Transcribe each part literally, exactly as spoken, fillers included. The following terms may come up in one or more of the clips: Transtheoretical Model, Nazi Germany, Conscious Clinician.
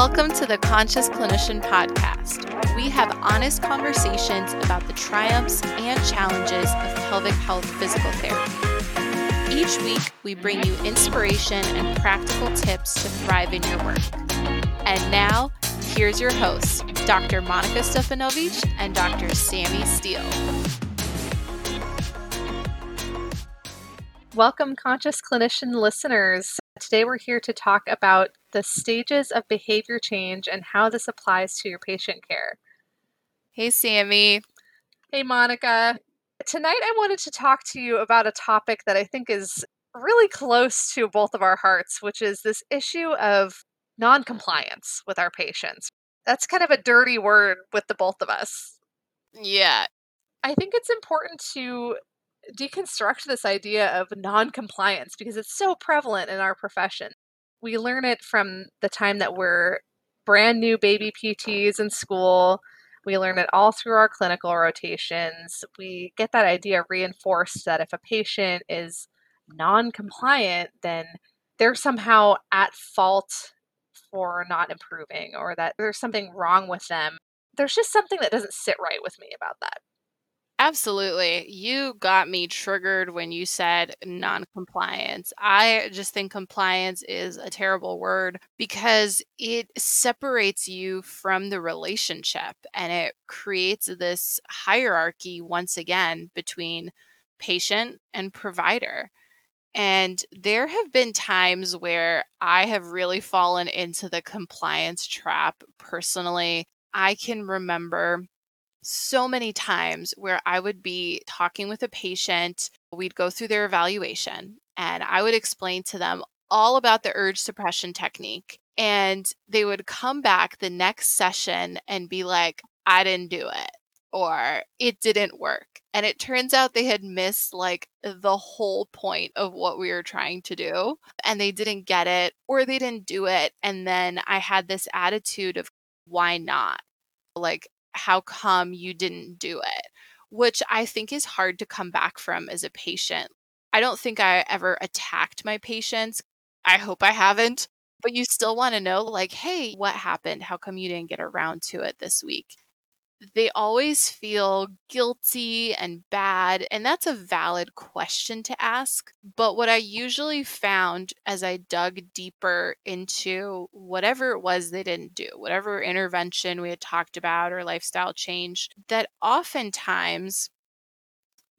Welcome to the Conscious Clinician podcast. We have honest conversations about the triumphs and challenges of pelvic health physical therapy. Each week, we bring you inspiration and practical tips to thrive in your work. And now, here's your hosts, Doctor Monica Stefanovic and Doctor Sammy Steele. Welcome, Conscious Clinician listeners. Today we're here to talk about the stages of behavior change and how this applies to your patient care. Hey, Sammy. Hey, Monica. Tonight I wanted to talk to you about a topic that I think is really close to both of our hearts, which is this issue of non-compliance with our patients. That's kind of a dirty word with the both of us. Yeah. I think it's important to deconstruct this idea of non-compliance because it's so prevalent in our profession. We learn it from the time that we're brand new baby P Ts in school. We learn it all through our clinical rotations. We get that idea reinforced that if a patient is non-compliant, then they're somehow at fault for not improving or that there's something wrong with them. There's just something that doesn't sit right with me about that. Absolutely. You got me triggered when you said non-compliance. I just think compliance is a terrible word because it separates you from the relationship and it creates this hierarchy once again between patient and provider. And there have been times where I have really fallen into the compliance trap personally. I can remember so many times where I would be talking with a patient, we'd go through their evaluation, and I would explain to them all about the urge suppression technique. And they would come back the next session and be like, I didn't do it, or it didn't work. And it turns out they had missed like the whole point of what we were trying to do, and they didn't get it, or they didn't do it. And then I had this attitude of, why not? Like, how come you didn't do it? Which I think is hard to come back from as a patient. I don't think I ever attacked my patients. I hope I haven't. But you still want to know, like, hey, what happened? How come you didn't get around to it this week? They always feel guilty and bad. And that's a valid question to ask. But what I usually found as I dug deeper into whatever it was they didn't do, whatever intervention we had talked about or lifestyle change, that oftentimes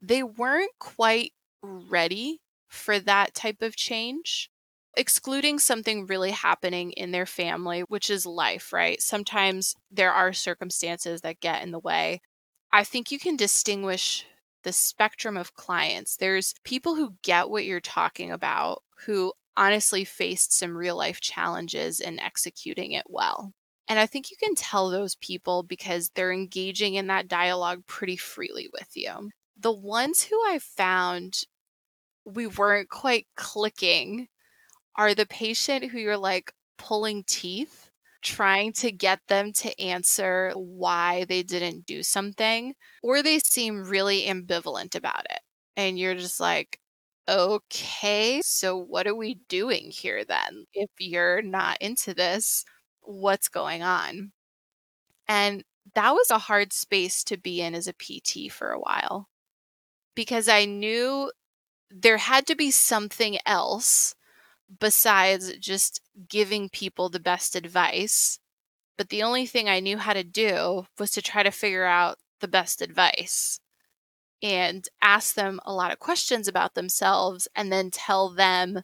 they weren't quite ready for that type of change. Excluding something really happening in their family, which is life, right? Sometimes there are circumstances that get in the way. I think you can distinguish the spectrum of clients. There's people who get what you're talking about, who honestly faced some real life challenges in executing it well. And I think you can tell those people because they're engaging in that dialogue pretty freely with you. The ones who I found we weren't quite clicking are the patient who you're like pulling teeth, trying to get them to answer why they didn't do something, or they seem really ambivalent about it. And you're just like, okay, so what are we doing here then? If you're not into this, what's going on? And that was a hard space to be in as a P T for a while because I knew there had to be something else besides just giving people the best advice. But the only thing I knew how to do was to try to figure out the best advice and ask them a lot of questions about themselves and then tell them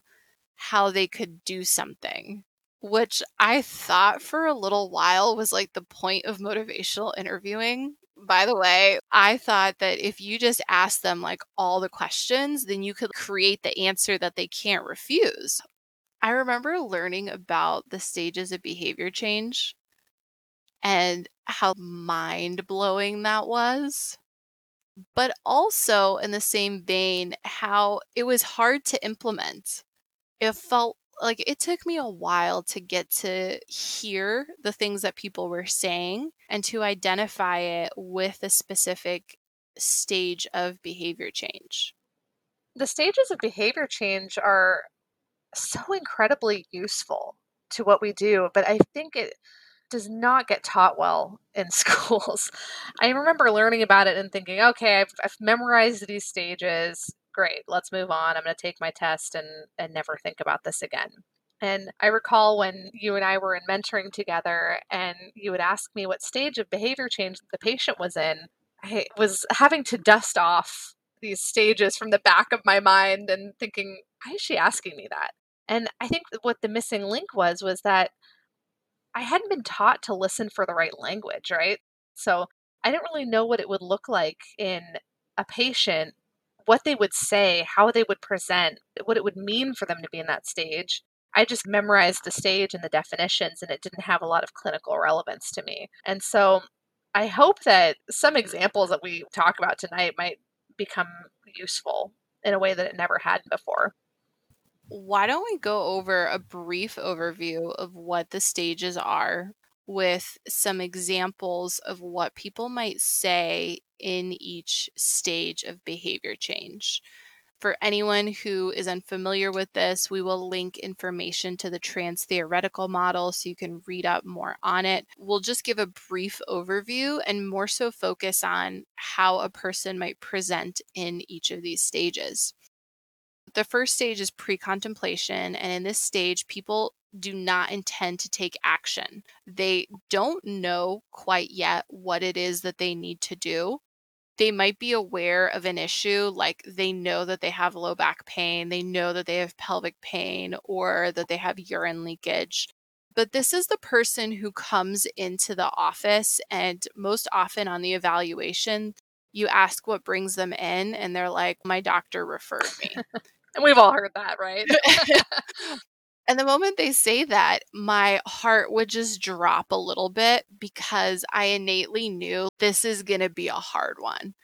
how they could do something, which I thought for a little while was like the point of motivational interviewing. By the way, I thought that if you just ask them like all the questions, then you could create the answer that they can't refuse. I remember learning about the stages of behavior change and how mind-blowing that was, but also in the same vein, how it was hard to implement. It felt like it took me a while to get to hear the things that people were saying and to identify it with a specific stage of behavior change. The stages of behavior change are so incredibly useful to what we do, but I think it does not get taught well in schools. I remember learning about it and thinking, okay, I've, I've memorized these stages. Great, let's move on. I'm going to take my test and, and never think about this again. And I recall when you and I were in mentoring together and you would ask me what stage of behavior change the patient was in, I was having to dust off these stages from the back of my mind and thinking, why is she asking me that? And I think what the missing link was, was that I hadn't been taught to listen for the right language, right? So I didn't really know what it would look like in a patient, what they would say, how they would present, what it would mean for them to be in that stage. I just memorized the stage and the definitions, and it didn't have a lot of clinical relevance to me. And so I hope that some examples that we talk about tonight might become useful in a way that it never had before. Why don't we go over a brief overview of what the stages are with some examples of what people might say in each stage of behavior change? For anyone who is unfamiliar with this, we will link information to the Transtheoretical Model so you can read up more on it. We'll just give a brief overview and more so focus on how a person might present in each of these stages. The first stage is pre-contemplation, and in this stage, people do not intend to take action. They don't know quite yet what it is that they need to do. They might be aware of an issue, like they know that they have low back pain, they know that they have pelvic pain, or that they have urine leakage. But this is the person who comes into the office, and most often on the evaluation, you ask what brings them in, and they're like, my doctor referred me. And we've all heard that, right? And the moment they say that, my heart would just drop a little bit because I innately knew this is going to be a hard one.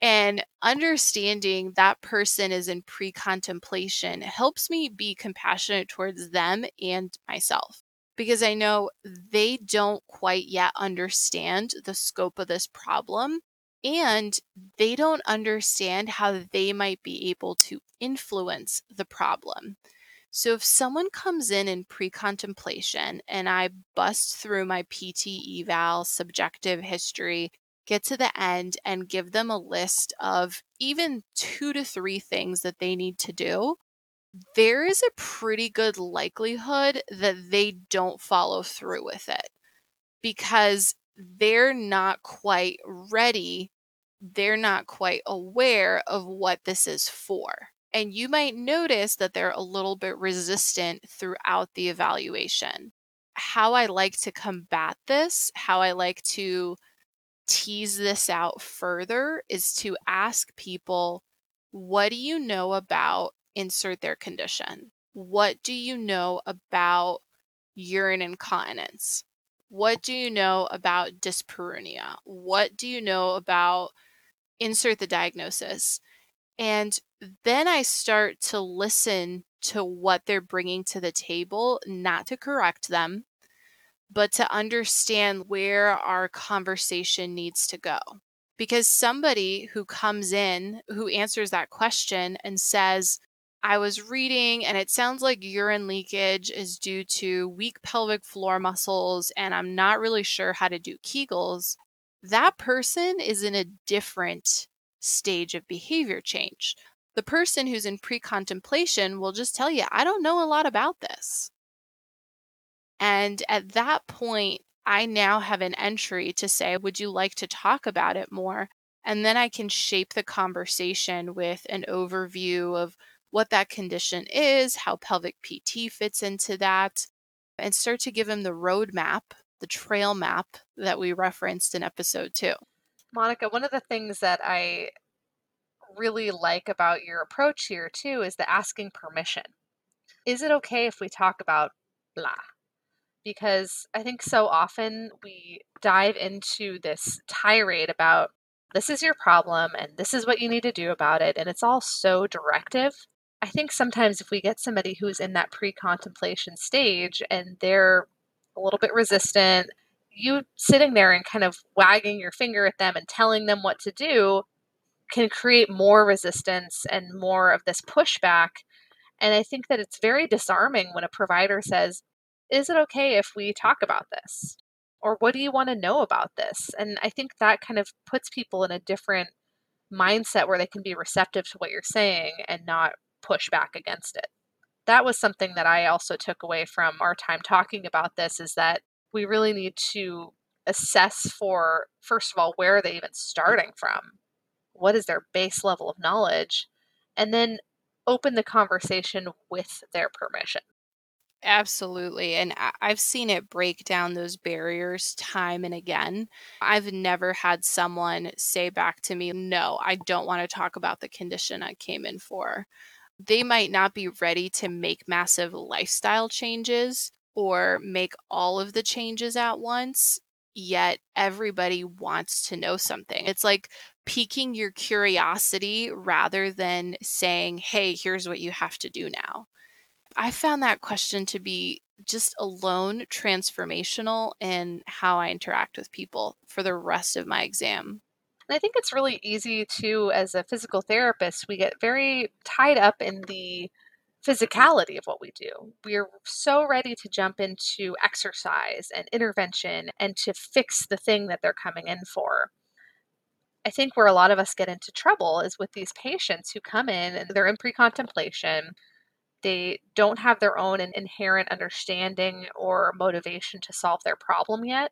And understanding that person is in pre-contemplation helps me be compassionate towards them and myself, because I know they don't quite yet understand the scope of this problem, and they don't understand how they might be able to influence the problem. So if someone comes in in pre-contemplation and I bust through my P T eval, subjective history, get to the end and give them a list of even two to three things that they need to do, there is a pretty good likelihood that they don't follow through with it because they're not quite ready. They're not quite aware of what this is for. And you might notice that they're a little bit resistant throughout the evaluation. How I like to combat this, how I like to tease this out further is to ask people, what do you know about insert their condition? What do you know about urine incontinence? What do you know about dyspareunia? What do you know about insert the diagnosis? And then I start to listen to what they're bringing to the table, not to correct them, but to understand where our conversation needs to go. Because somebody who comes in, who answers that question and says, I was reading and it sounds like urine leakage is due to weak pelvic floor muscles and I'm not really sure how to do Kegels, that person is in a different stage of behavior change. The person who's in pre-contemplation will just tell you, I don't know a lot about this. And at that point, I now have an entry to say, would you like to talk about it more? And then I can shape the conversation with an overview of what that condition is, how pelvic P T fits into that, and start to give them the roadmap, the trail map that we referenced in episode two. Monica, one of the things that I really like about your approach here, too, is the asking permission. Is it okay if we talk about blah? Because I think so often we dive into this tirade about this is your problem and this is what you need to do about it. And it's all so directive. I think sometimes if we get somebody who's in that pre-contemplation stage and they're a little bit resistant, you sitting there and kind of wagging your finger at them and telling them what to do can create more resistance and more of this pushback. And I think that it's very disarming when a provider says, is it okay if we talk about this? Or what do you want to know about this? And I think that kind of puts people in a different mindset where they can be receptive to what you're saying and not push back against it. That was something that I also took away from our time talking about this, is that we really need to assess for, first of all, where are they even starting from? What is their base level of knowledge? And then open the conversation with their permission. Absolutely. And I've seen it break down those barriers time and again. I've never had someone say back to me, no, I don't want to talk about the condition I came in for. They might not be ready to make massive lifestyle changes or make all of the changes at once, yet everybody wants to know something. It's like piquing your curiosity rather than saying, hey, here's what you have to do now. I found that question to be just alone transformational in how I interact with people for the rest of my exam. And I think it's really easy too, as a physical therapist, we get very tied up in the physicality of what we do. We're so ready to jump into exercise and intervention and to fix the thing that they're coming in for. I think where a lot of us get into trouble is with these patients who come in and they're in pre-contemplation. They don't have their own inherent understanding or motivation to solve their problem yet.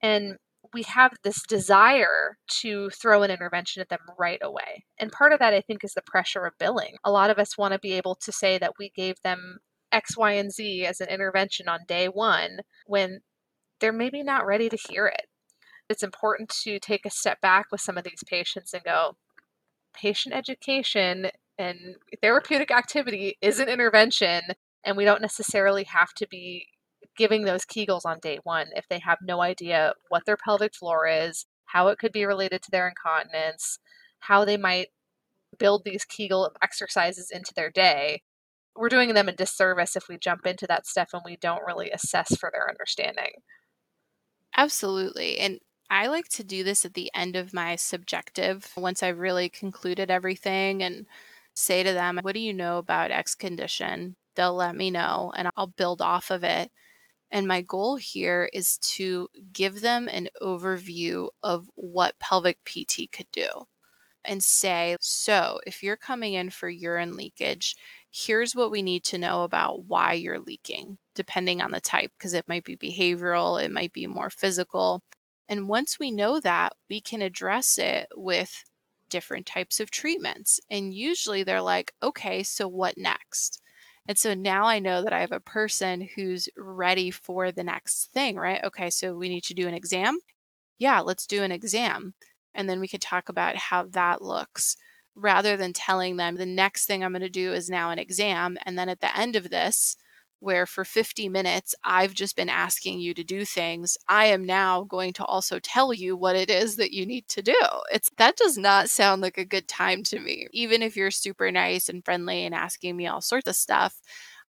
And we have this desire to throw an intervention at them right away. And part of that, I think, is the pressure of billing. A lot of us want to be able to say that we gave them X, Y, and Z as an intervention on day one when they're maybe not ready to hear it. It's important to take a step back with some of these patients and go, patient education and therapeutic activity is an intervention, and we don't necessarily have to be giving those Kegels on day one if they have no idea what their pelvic floor is, how it could be related to their incontinence, how they might build these Kegel exercises into their day. We're doing them a disservice if we jump into that stuff and we don't really assess for their understanding. Absolutely. And I like to do this at the end of my subjective, once I've really concluded everything, and say to them, what do you know about X condition? They'll let me know and I'll build off of it. And my goal here is to give them an overview of what pelvic P T could do and say, so if you're coming in for urine leakage, here's what we need to know about why you're leaking, depending on the type, because it might be behavioral, it might be more physical. And once we know that, we can address it with different types of treatments. And usually they're like, okay, so what next? And so now I know that I have a person who's ready for the next thing, right? Okay, so we need to do an exam. Yeah, let's do an exam. And then we could talk about how that looks, rather than telling them the next thing I'm going to do is now an exam. And then at the end of this, where for fifty minutes, I've just been asking you to do things, I am now going to also tell you what it is that you need to do. It's that does not sound like a good time to me. Even if you're super nice and friendly and asking me all sorts of stuff,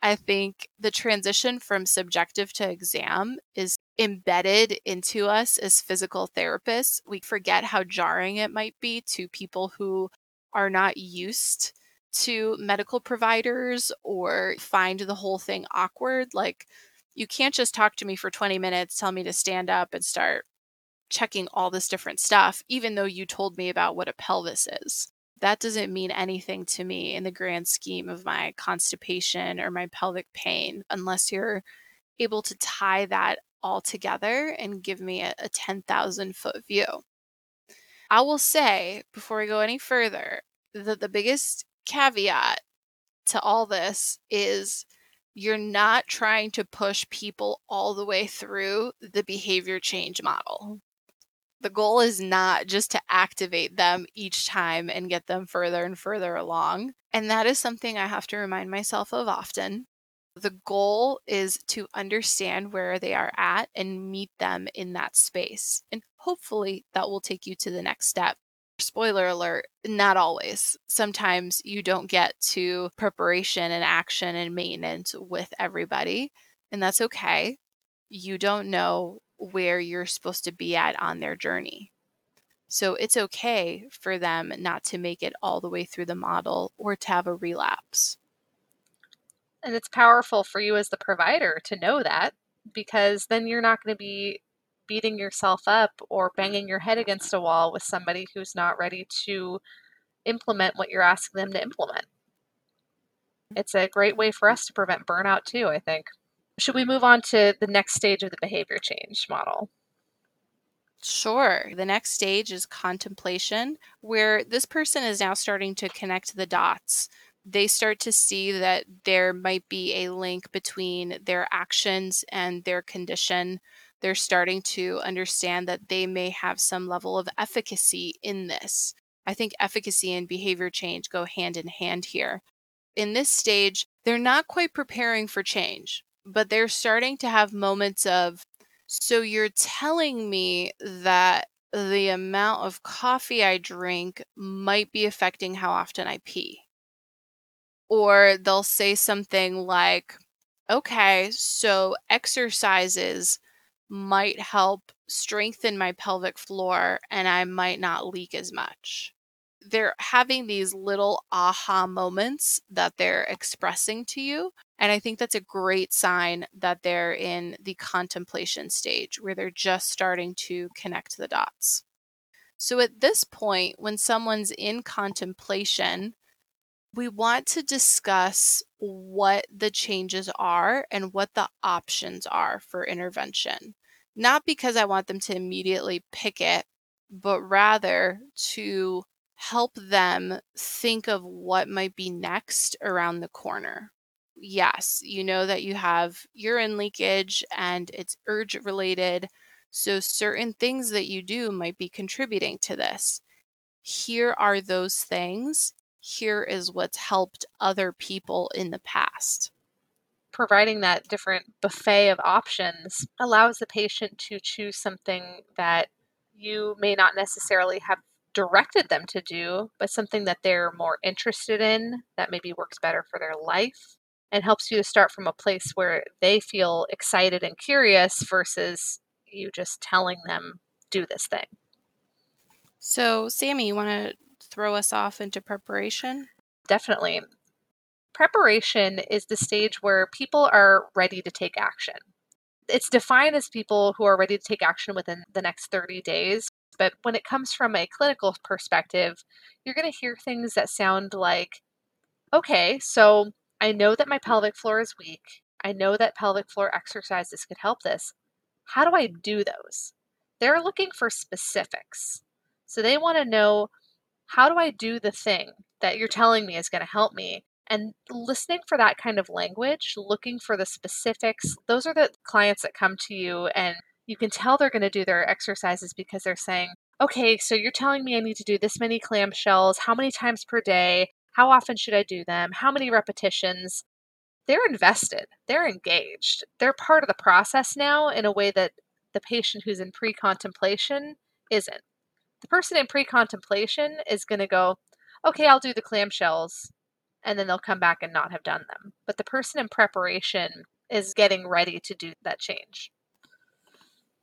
I think the transition from subjective to exam is embedded into us as physical therapists. We forget how jarring it might be to people who are not used to medical providers or find the whole thing awkward. Like, you can't just talk to me for twenty minutes, tell me to stand up and start checking all this different stuff, even though you told me about what a pelvis is. That doesn't mean anything to me in the grand scheme of my constipation or my pelvic pain, unless you're able to tie that all together and give me a, a ten thousand foot view. I will say, before we go any further, that the biggest caveat to all this is you're not trying to push people all the way through the behavior change model. The goal is not just to activate them each time and get them further and further along. And that is something I have to remind myself of often. The goal is to understand where they are at and meet them in that space. And hopefully that will take you to the next step. Spoiler alert, not always. Sometimes you don't get to preparation and action and maintenance with everybody, and that's okay. You don't know where you're supposed to be at on their journey. So it's okay for them not to make it all the way through the model or to have a relapse. And it's powerful for you as the provider to know that, because then you're not going to be beating yourself up or banging your head against a wall with somebody who's not ready to implement what you're asking them to implement. It's a great way for us to prevent burnout too, I think. Should we move on to the next stage of the behavior change model? Sure. The next stage is contemplation, where this person is now starting to connect the dots. They start to see that there might be a link between their actions and their condition. They're starting to understand that they may have some level of efficacy in this. I think efficacy and behavior change go hand in hand here. In this stage, they're not quite preparing for change, but they're starting to have moments of, so you're telling me that the amount of coffee I drink might be affecting how often I pee. Or they'll say something like, okay, so exercises might help strengthen my pelvic floor and I might not leak as much. They're having these little aha moments that they're expressing to you. And I think that's a great sign that they're in the contemplation stage, where they're just starting to connect the dots. So at this point, when someone's in contemplation, we want to discuss what the changes are and what the options are for intervention. Not because I want them to immediately pick it, but rather to help them think of what might be next around the corner. Yes, you know that you have urine leakage and it's urge related, so certain things that you do might be contributing to this. Here are those things. Here is what's helped other people in the past. Providing that different buffet of options allows the patient to choose something that you may not necessarily have directed them to do, but something that they're more interested in, that maybe works better for their life, and helps you to start from a place where they feel excited and curious versus you just telling them, do this thing. So, Sammy, you want to throw us off into preparation? Definitely. Preparation is the stage where people are ready to take action. It's defined as people who are ready to take action within the next thirty days. But when it comes from a clinical perspective, you're going to hear things that sound like, okay, so I know that my pelvic floor is weak. I know that pelvic floor exercises could help this. How do I do those? They're looking for specifics. So they want to know, how do I do the thing that you're telling me is going to help me? And listening for that kind of language, looking for the specifics, those are the clients that come to you and you can tell they're going to do their exercises because they're saying, okay, so you're telling me I need to do this many clamshells. How many times per day? How often should I do them? How many repetitions? They're invested. They're engaged. They're part of the process now in a way that the patient who's in pre-contemplation isn't. The person in pre-contemplation is going to go, okay, I'll do the clamshells, and then they'll come back and not have done them. But the person in preparation is getting ready to do that change.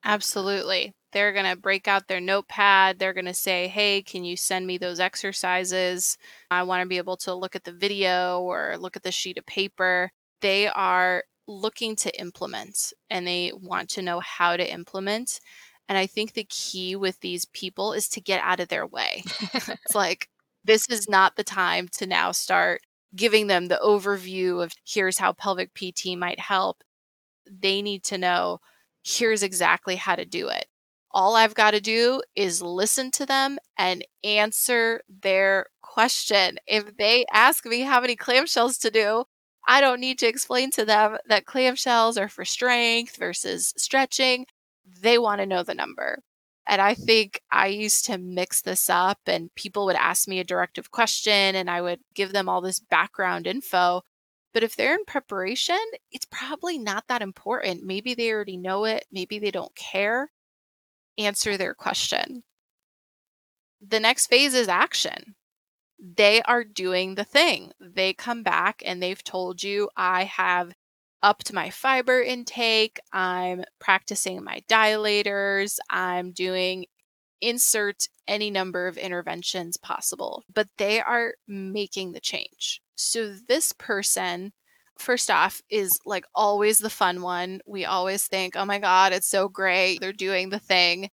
Absolutely. They're going to break out their notepad. They're going to say, hey, can you send me those exercises? I want to be able to look at the video or look at the sheet of paper. They are looking to implement and they want to know how to implement. And I think the key with these people is to get out of their way. It's like, this is not the time to now start giving them the overview of here's how pelvic P T might help. They need to know, here's exactly how to do it. All I've got to do is listen to them and answer their question. If they ask me how many clamshells to do, I don't need to explain to them that clamshells are for strength versus stretching. They want to know the number. And I think I used to mix this up and people would ask me a directive question and I would give them all this background info. But if they're in preparation, it's probably not that important. Maybe they already know it. Maybe they don't care. Answer their question. The next phase is action. They are doing the thing. They come back and they've told you, I have upped my fiber intake, I'm practicing my dilators, I'm doing insert any number of interventions possible, but they are making the change. So this person, first off, is like always the fun one. We always think, oh my God, it's so great. They're doing the thing.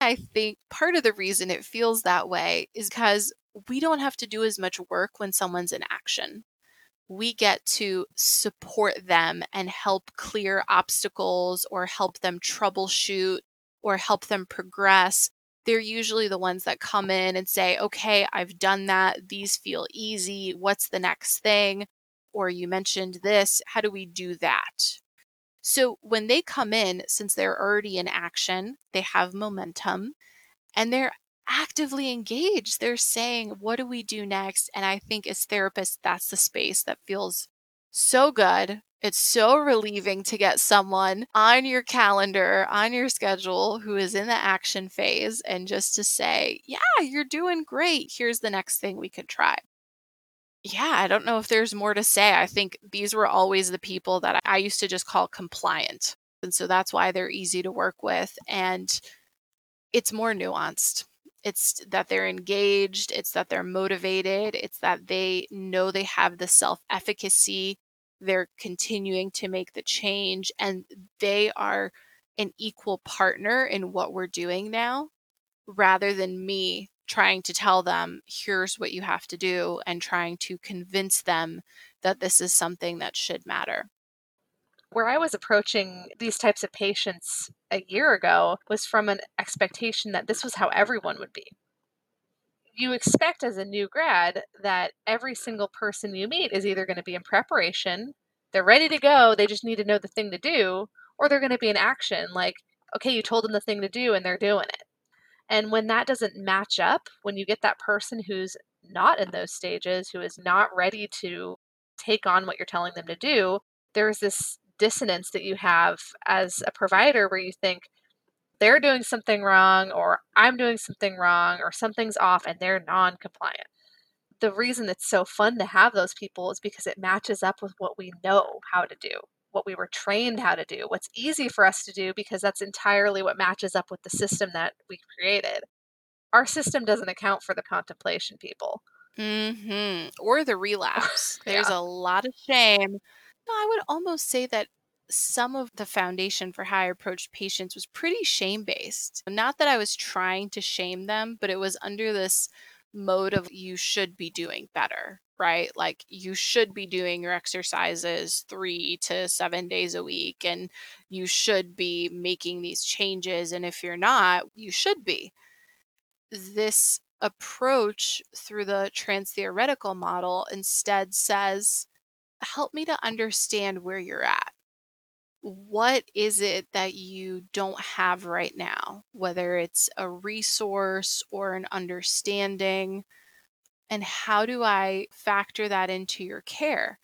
I think part of the reason it feels that way is because we don't have to do as much work when someone's in action. We get to support them and help clear obstacles or help them troubleshoot or help them progress. They're usually the ones that come in and say, okay, I've done that. These feel easy. What's the next thing? Or you mentioned this. How do we do that? So when they come in, since they're already in action, they have momentum and they're actively engaged. They're saying, what do we do next? And I think as therapists, that's the space that feels so good. It's so relieving to get someone on your calendar, on your schedule, who is in the action phase, and just to say, yeah, you're doing great. Here's the next thing we could try. Yeah, I don't know if there's more to say. I think these were always the people that I used to just call compliant. And so that's why they're easy to work with. And it's more nuanced. It's that they're engaged. It's that they're motivated. It's that they know they have the self-efficacy. They're continuing to make the change, and they are an equal partner in what we're doing now, rather than me trying to tell them, here's what you have to do, and trying to convince them that this is something that should matter. Where I was approaching these types of patients a year ago was from an expectation that this was how everyone would be. You expect as a new grad that every single person you meet is either going to be in preparation, they're ready to go, they just need to know the thing to do, or they're going to be in action. Like, okay, you told them the thing to do and they're doing it. And when that doesn't match up, when you get that person who's not in those stages, who is not ready to take on what you're telling them to do, there's this dissonance that you have as a provider where you think, they're doing something wrong, or I'm doing something wrong, or something's off, and they're non-compliant. The reason it's so fun to have those people is because it matches up with what we know how to do, what we were trained how to do, what's easy for us to do, because that's entirely what matches up with the system that we created. Our system doesn't account for the contemplation people. Mm-hmm. Or the relapse. Yeah. There's a lot of shame. No, I would almost say that some of the foundation for how I approached patients was pretty shame-based. Not that I was trying to shame them, but it was under this mode of you should be doing better, right? Like you should be doing your exercises three to seven days a week, and you should be making these changes. And if you're not, you should be. This approach through the transtheoretical model instead says, help me to understand where you're at. What is it that you don't have right now, whether it's a resource or an understanding, and how do I factor that into your care?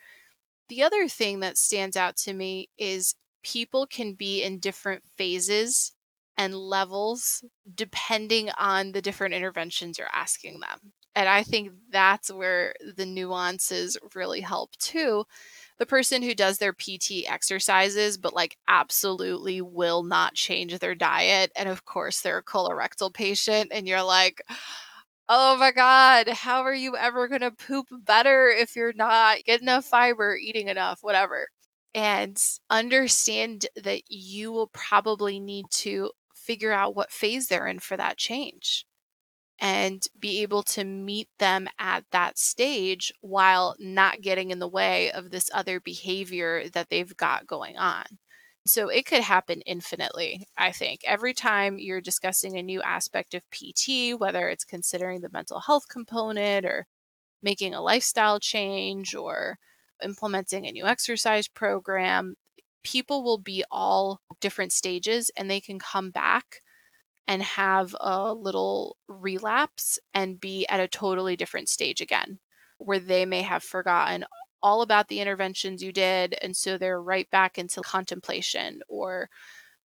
The other thing that stands out to me is people can be in different phases and levels depending on the different interventions you're asking them. And I think that's where the nuances really help too. The person who does their P T exercises, but like absolutely will not change their diet. And of course, they're a colorectal patient. And you're like, oh my God, how are you ever going to poop better if you're not getting enough fiber, eating enough, whatever? And understand that you will probably need to figure out what phase they're in for that change, and be able to meet them at that stage while not getting in the way of this other behavior that they've got going on. So it could happen infinitely, I think. Every time you're discussing a new aspect of P T, whether it's considering the mental health component or making a lifestyle change or implementing a new exercise program, people will be all different stages, and they can come back and have a little relapse and be at a totally different stage again, where they may have forgotten all about the interventions you did. And so they're right back into contemplation. Or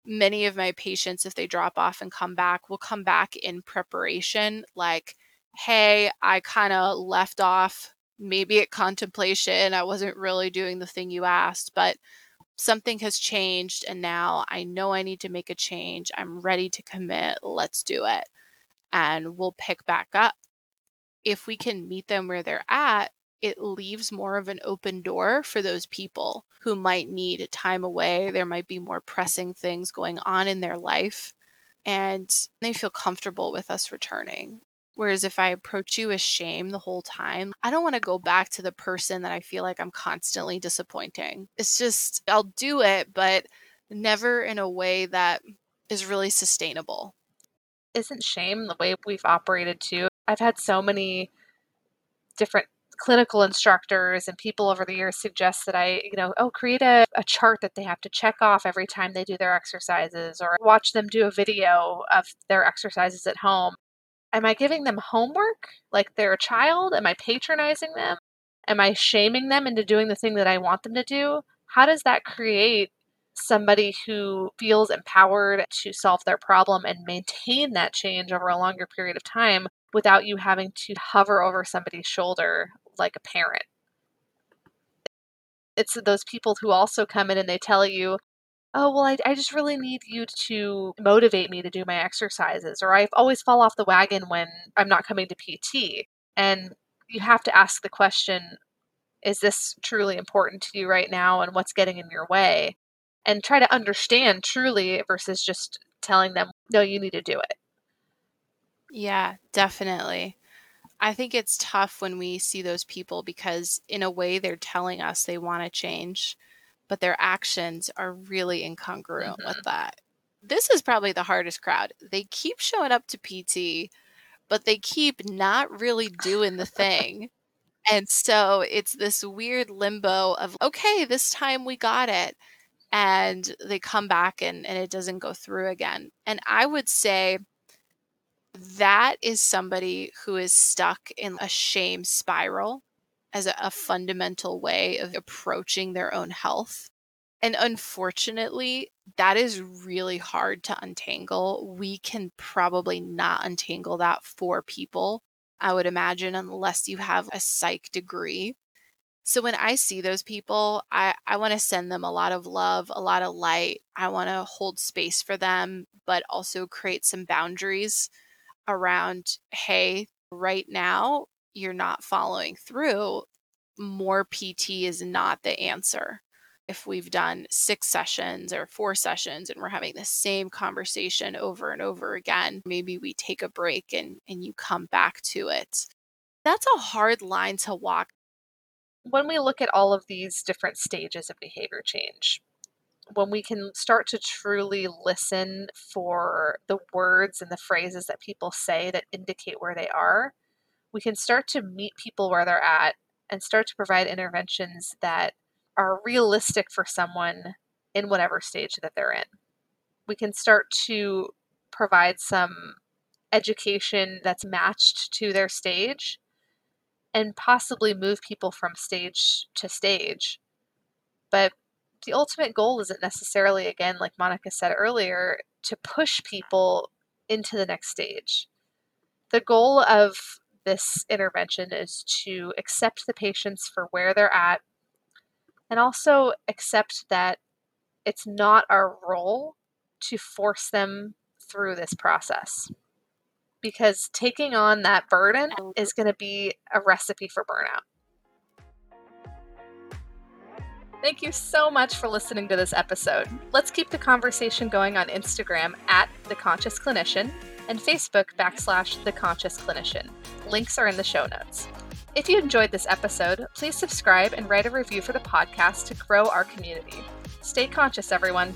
many of my patients, if they drop off and come back, will come back in preparation. Like, hey, I kind of left off maybe at contemplation. I wasn't really doing the thing you asked, but something has changed, and now I know I need to make a change. I'm ready to commit. Let's do it. And we'll pick back up. If we can meet them where they're at, it leaves more of an open door for those people who might need time away. There might be more pressing things going on in their life, and they feel comfortable with us returning. Whereas if I approach you with shame the whole time, I don't want to go back to the person that I feel like I'm constantly disappointing. It's just, I'll do it, but never in a way that is really sustainable. Isn't shame the way we've operated too? I've had so many different clinical instructors and people over the years suggest that I, you know, oh, create a, a chart that they have to check off every time they do their exercises, or watch them do a video of their exercises at home. Am I giving them homework like they're a child? Am I patronizing them? Am I shaming them into doing the thing that I want them to do? How does that create somebody who feels empowered to solve their problem and maintain that change over a longer period of time without you having to hover over somebody's shoulder like a parent? It's those people who also come in and they tell you, oh, well, I, I just really need you to motivate me to do my exercises, or I always fall off the wagon when I'm not coming to P T. And you have to ask the question, is this truly important to you right now, and what's getting in your way? And try to understand truly versus just telling them, no, you need to do it. Yeah, definitely. I think it's tough when we see those people because in a way they're telling us they want to change, but their actions are really incongruent mm-hmm. with that. This is probably the hardest crowd. They keep showing up to P T, but they keep not really doing the thing. And so it's this weird limbo of, okay, this time we got it. And they come back and, and it doesn't go through again. And I would say that is somebody who is stuck in a shame spiral as a, a fundamental way of approaching their own health. And unfortunately, that is really hard to untangle. We can probably not untangle that for people, I would imagine, unless you have a psych degree. So when I see those people, I, I want to send them a lot of love, a lot of light. I want to hold space for them, but also create some boundaries around, hey, right now, you're not following through. More P T is not the answer. If we've done six sessions or four sessions and we're having the same conversation over and over again, maybe we take a break and, and you come back to it. That's a hard line to walk. When we look at all of these different stages of behavior change, when we can start to truly listen for the words and the phrases that people say that indicate where they are, we can start to meet people where they're at and start to provide interventions that are realistic for someone in whatever stage that they're in. We can start to provide some education that's matched to their stage, and possibly move people from stage to stage. But the ultimate goal isn't necessarily, again, like Monica said earlier, to push people into the next stage. The goal of this intervention is to accept the patients for where they're at, and also accept that it's not our role to force them through this process. Because taking on that burden is going to be a recipe for burnout. Thank you so much for listening to this episode. Let's keep the conversation going on Instagram at The Conscious Clinician and Facebook backslash The Conscious Clinician. Links are in the show notes. If you enjoyed this episode, please subscribe and write a review for the podcast to grow our community. Stay conscious, everyone.